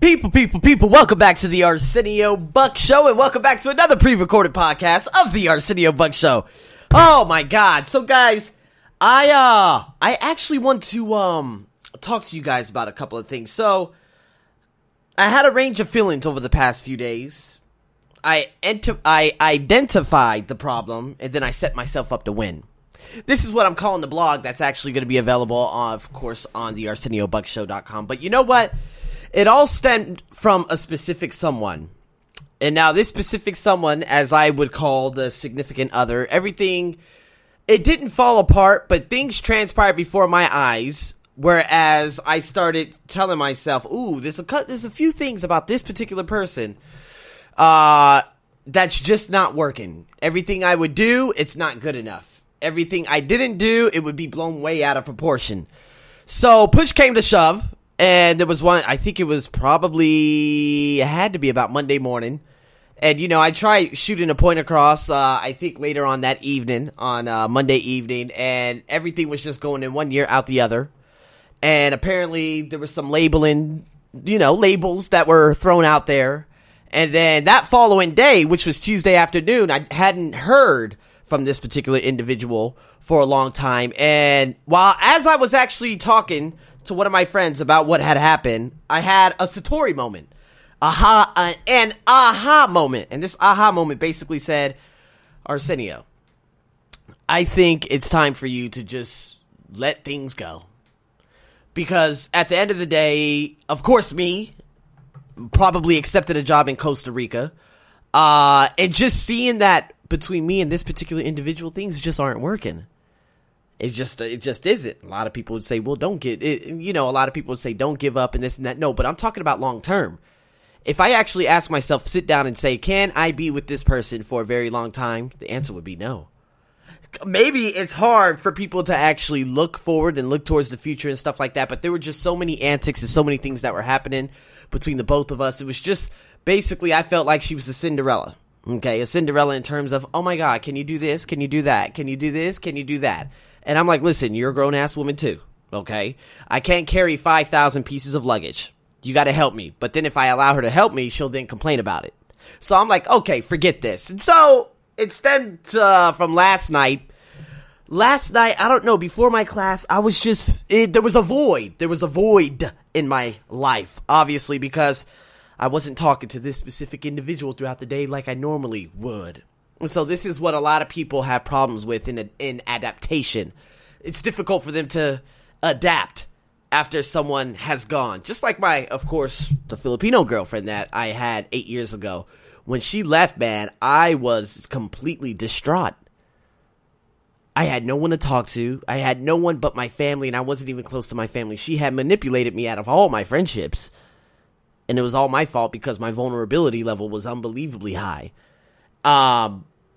People, welcome back to the Arsenio Buck Show, and welcome back to another pre-recorded podcast of the Arsenio Buck Show. Oh my god, so guys, I actually want to, talk to you guys about a couple of things. So, I had a range of feelings over the past few days. I identified the problem, and then I set myself up to win. This is what I'm calling the blog that's actually going to be available, of course, on the ArsenioBuckShow.com, but you know what? It all stemmed from a specific someone. And now this specific someone, as I would call the significant other, everything, it didn't fall apart, but things transpired before my eyes, whereas I started telling myself, ooh, there's a few things about this particular person that's just not working. Everything I would do, it's not good enough. Everything I didn't do, it would be blown way out of proportion. So push came to shove. And there was one, I think it was probably, it had to be about Monday morning. And, you know, I tried shooting a point across, I think later on that evening, on Monday evening. And everything was just going in one ear, out the other. And apparently there was some labeling, you know, labels that were thrown out there. And then that following day, which was Tuesday afternoon, I hadn't heard from this particular individual for a long time. And while, as I was actually talking to one of my friends about what had happened, I had a Satori moment. An aha moment. And this aha moment basically said, Arsenio, I think it's time for you to just let things go. Because at the end of the day, of course me, probably accepted a job in Costa Rica. And just seeing that between me and this particular individual, things just aren't working. It just isn't. A lot of people would say, well, don't get it. You know, a lot of people would say, don't give up and this and that. No, but I'm talking about long term. If I actually ask myself, sit down and say, can I be with this person for a very long time? The answer would be no. Maybe it's hard for people to actually look forward and look towards the future and stuff like that. But there were just so many antics and so many things that were happening between the both of us. It was just basically, I felt like she was a Cinderella. Okay, a Cinderella in terms of, oh my God, can you do this? Can you do that? Can you do this? Can you do that? And I'm like, listen, you're a grown-ass woman too, okay? I can't carry 5,000 pieces of luggage. You got to help me. But then if I allow her to help me, she'll then complain about it. So I'm like, okay, forget this. And so it stemmed from last night. Last night, I don't know, before my class, I was just there was a void. There was a void in my life, obviously, because I wasn't talking to this specific individual throughout the day like I normally would. So this is what a lot of people have problems with in adaptation. It's difficult for them to adapt after someone has gone. Just like my, of course, the Filipino girlfriend that I had 8 years ago. When she left, man, I was completely distraught. I had no one to talk to. I had no one but my family, and I wasn't even close to my family. She had manipulated me out of all my friendships. And it was all my fault because my vulnerability level was unbelievably high.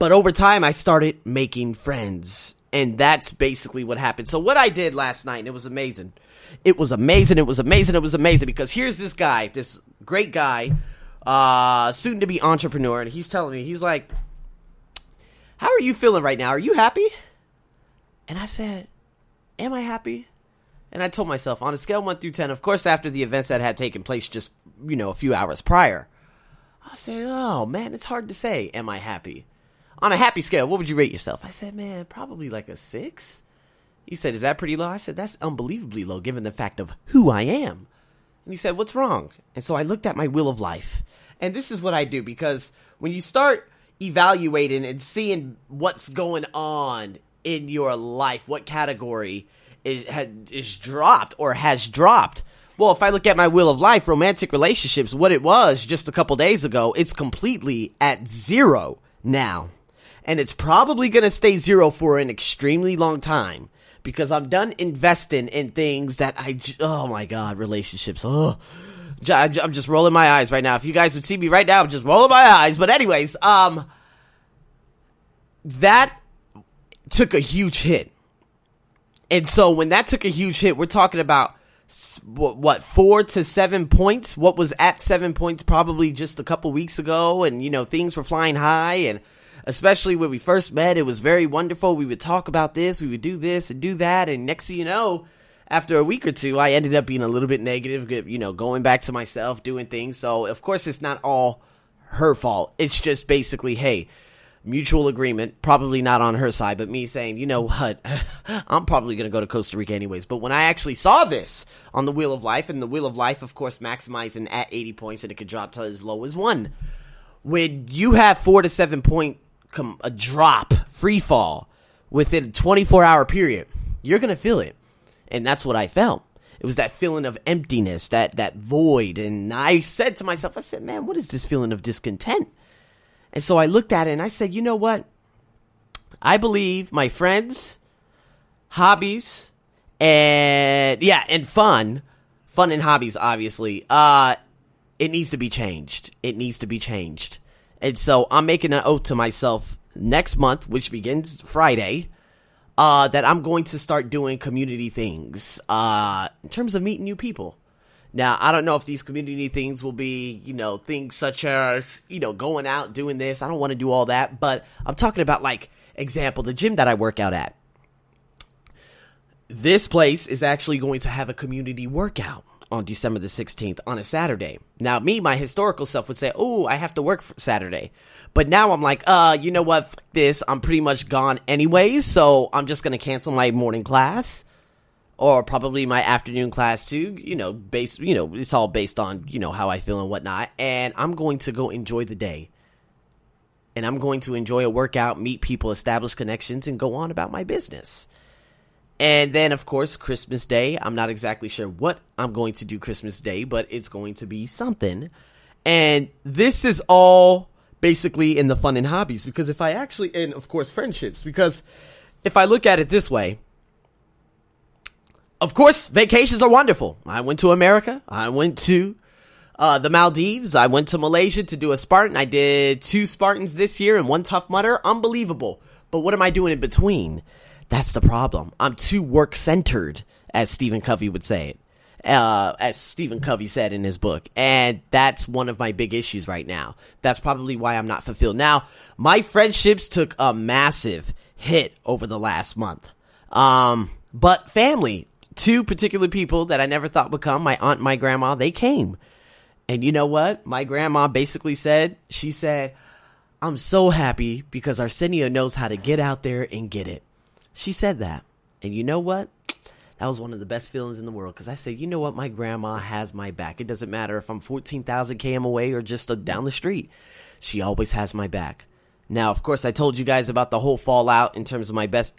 But over time, I started making friends, and that's basically what happened. So what I did last night, and it was amazing. It was amazing, because here's this guy, this great guy, soon-to-be entrepreneur, and he's telling me, he's like, how are you feeling right now? Are you happy? And I said, am I happy? And I told myself, on a scale 1 through 10, of course, after the events that had taken place just, you know, a few hours prior, I said, oh, man, it's hard to say, am I happy? On a happy scale, what would you rate yourself? I said, man, probably like a 6. He said, is that pretty low? I said, that's unbelievably low given the fact of who I am. And he said, what's wrong? And so I looked at my Wheel of Life. And this is what I do, because when you start evaluating and seeing what's going on in your life, what category is dropped or has dropped, well, if I look at my Wheel of Life, romantic relationships, what it was just a couple days ago, it's completely at 0 now. And it's probably going to stay 0 for an extremely long time because I'm done investing in things that oh my God, relationships. Oh, I'm just rolling my eyes right now. If you guys would see me right now, I'm just rolling my eyes. But anyways, that took a huge hit. And so when that took a huge hit, we're talking about what, 4 to 7 points, what was at 7 points probably just a couple weeks ago. And, you know, things were flying high, and especially when we first met, it was very wonderful. We would talk about this, we would do this and do that. And next thing you know, after a week or two, I ended up being a little bit negative, you know, going back to myself, doing things. So, of course, it's not all her fault. It's just basically, hey, mutual agreement, probably not on her side, but me saying, you know what, I'm probably going to go to Costa Rica anyways. But when I actually saw this on the Wheel of Life, and the Wheel of Life, of course, maximizing at 80 points, and it could drop to as low as 1. When you have 4 to 7 point a drop, free fall, within a 24-hour period, you're going to feel it. And that's what I felt. It was that feeling of emptiness, that void. And I said to myself, I said, man, what is this feeling of discontent? And so I looked at it and I said, you know what? I believe my friends, hobbies, and fun and hobbies, obviously, it needs to be changed. It needs to be changed. And so I'm making an oath to myself next month, which begins Friday, that I'm going to start doing community things, in terms of meeting new people. Now, I don't know if these community things will be, you know, things such as, you know, going out, doing this. I don't want to do all that, but I'm talking about, like, example, the gym that I work out at. This place is actually going to have a community workout on December the 16th on a Saturday. Now, me, my historical self would say, oh, I have to work for Saturday. But now I'm like, you know what, fuck this, I'm pretty much gone anyways, so I'm just going to cancel my morning class. Or probably my afternoon class too, you know, it's all based on, you know, how I feel and whatnot. And I'm going to go enjoy the day. And I'm going to enjoy a workout, meet people, establish connections, and go on about my business. And then, of course, Christmas Day. I'm not exactly sure what I'm going to do Christmas Day, but it's going to be something. And this is all basically in the fun and hobbies, because if I actually, and of course, friendships, because if I look at it this way, of course, vacations are wonderful. I went to America. I went to the Maldives. I went to Malaysia to do a Spartan. I did 2 Spartans this year and 1 Tough Mudder. Unbelievable. But what am I doing in between? That's the problem. I'm too work-centered, as Stephen Covey would say it. As Stephen Covey said in his book. And that's one of my big issues right now. That's probably why I'm not fulfilled. Now, my friendships took a massive hit over the last month. But family... 2 particular people that I never thought would come, my aunt and my grandma, they came. And you know what? My grandma basically said, she said, I'm so happy because Arsenio knows how to get out there and get it. She said that. And you know what? That was one of the best feelings in the world, because I said, you know what? My grandma has my back. It doesn't matter if I'm 14,000 km away or just down the street. She always has my back. Now, of course, I told you guys about the whole fallout in terms of my best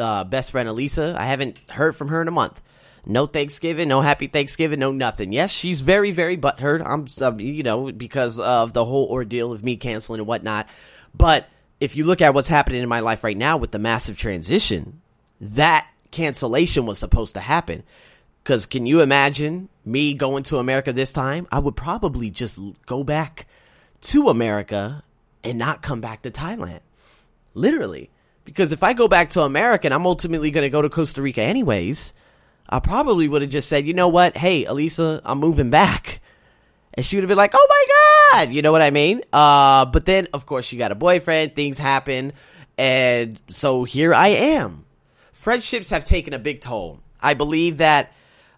friend, Elisa. I haven't heard from her in a month. No Thanksgiving, no happy Thanksgiving, no nothing. Yes, she's very, very butthurt. I'm, you know, because of the whole ordeal of me canceling and whatnot. But if you look at what's happening in my life right now with the massive transition, that cancellation was supposed to happen. Because can you imagine me going to America this time? I would probably just go back to America and not come back to Thailand. Literally. Because if I go back to America and I'm ultimately going to go to Costa Rica anyways, I probably would have just said, you know what? Hey, Elisa, I'm moving back. And she would have been like, oh my God. You know what I mean? But then, of course, she got a boyfriend. Things happen. And so here I am. Friendships have taken a big toll. I believe that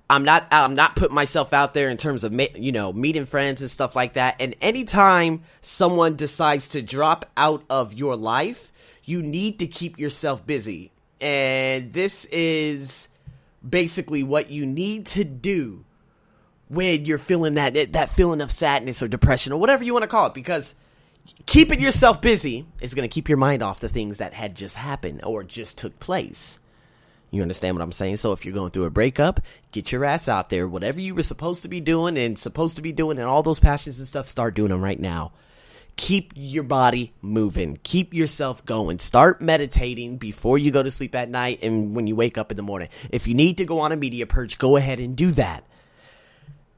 I'm not putting myself out there in terms of, you know, meeting friends and stuff like that. And anytime someone decides to drop out of your life, you need to keep yourself busy. And this is... basically what you need to do when you're feeling that feeling of sadness or depression or whatever you want to call it, because keeping yourself busy is going to keep your mind off the things that had just happened or just took place. You understand what I'm saying? So if you're going through a breakup, get your ass out there. Whatever you were supposed to be doing and all those passions and stuff, start doing them right now. Keep your body moving. Keep yourself going. Start meditating before you go to sleep at night and when you wake up in the morning. If you need to go on a media purge, go ahead and do that.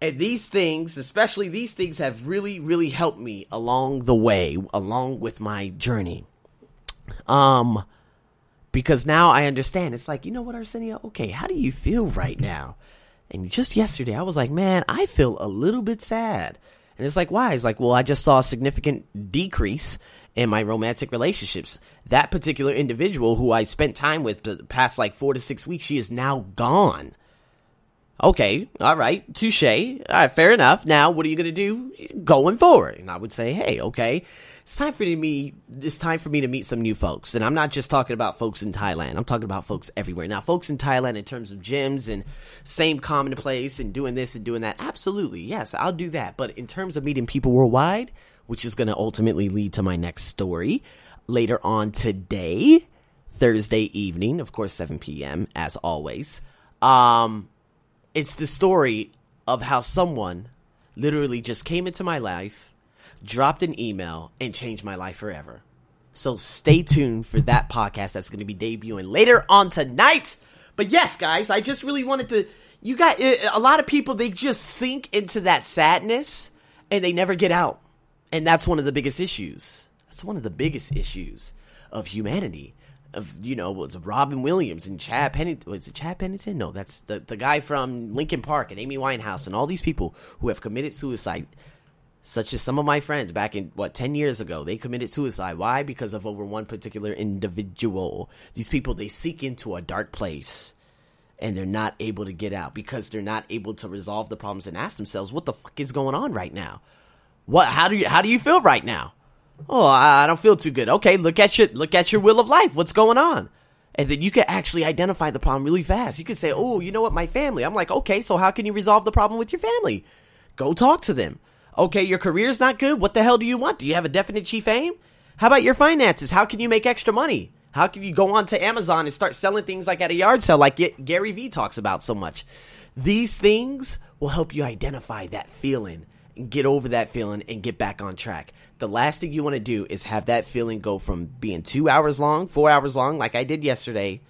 And these things, especially these things, have really, really helped me along the way, along with my journey. Because now I understand. It's like, you know what, Arsenio? Okay, how do you feel right now? And just yesterday, I was like, man, I feel a little bit sad. And it's like, why? It's like, well, I just saw a significant decrease in my romantic relationships. That particular individual who I spent time with the past, like, 4 to 6 weeks, she is now gone. Okay, all right, touche, all right, fair enough. Now, what are you going to do going forward? And I would say, hey, okay, it's time for me to meet some new folks. And I'm not just talking about folks in Thailand. I'm talking about folks everywhere. Now, folks in Thailand in terms of gyms and same commonplace and doing this and doing that, absolutely, yes, I'll do that. But in terms of meeting people worldwide, which is going to ultimately lead to my next story later on today, Thursday evening, of course, 7 p.m., as always, it's the story of how someone literally just came into my life, dropped an email, and changed my life forever. So stay tuned for that podcast that's going to be debuting later on tonight. But yes, guys, I just really wanted to – you got – a lot of people, they just sink into that sadness and they never get out. And that's one of the biggest issues. That's one of the biggest issues of humanity. Of, you know, it's Robin Williams and Chad Pennington. Is it Chad Pennington? No, that's the guy from Lincoln Park and Amy Winehouse and all these people who have committed suicide, such as some of my friends back in, 10 years ago. They committed suicide. Why? Because of over one particular individual. These people, they seek into a dark place and they're not able to get out because they're not able to resolve the problems and ask themselves, what the fuck is going on right now? How do you feel right now? Oh, I don't feel too good. Okay, look at your wheel of life. What's going on? And then you can actually identify the problem really fast. You can say, oh, you know what, my family. I'm like, okay, so how can you resolve the problem with your family? Go talk to them. Okay, your career's not good. What the hell do you want? Do you have a definite chief aim? How about your finances? How can you make extra money? How can you go on to Amazon and start selling things like at a yard sale like Gary V talks about so much? These things will help you identify that feeling. Get over that feeling and get back on track. The last thing you want to do is have that feeling go from being 2 hours long, 4 hours long, like I did yesterday,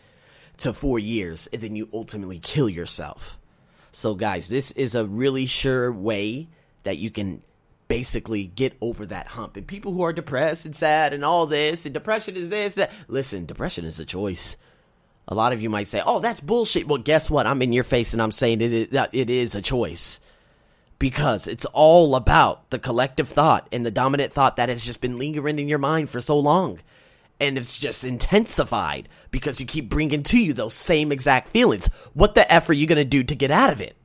to 4 years, and then you ultimately kill yourself. So, guys, this is a really sure way that you can basically get over that hump. And people who are depressed and sad and all this, and depression is this, that. Listen, depression is a choice. A lot of you might say, oh, that's bullshit. Well, guess what? I'm in your face and I'm saying it is a choice. Because it's all about the collective thought and the dominant thought that has just been lingering in your mind for so long. And it's just intensified because you keep bringing to you those same exact feelings. What the F are you going to do to get out of it?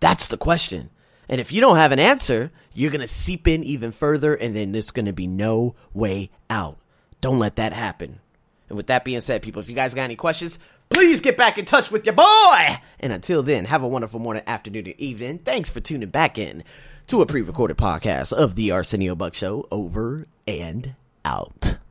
That's the question. And if you don't have an answer, you're going to seep in even further and then there's going to be no way out. Don't let that happen. And with that being said, people, if you guys got any questions, please get back in touch with your boy. And until then, have a wonderful morning, afternoon, and evening. Thanks for tuning back in to a pre-recorded podcast of the Arsenio Buck Show. Over and out.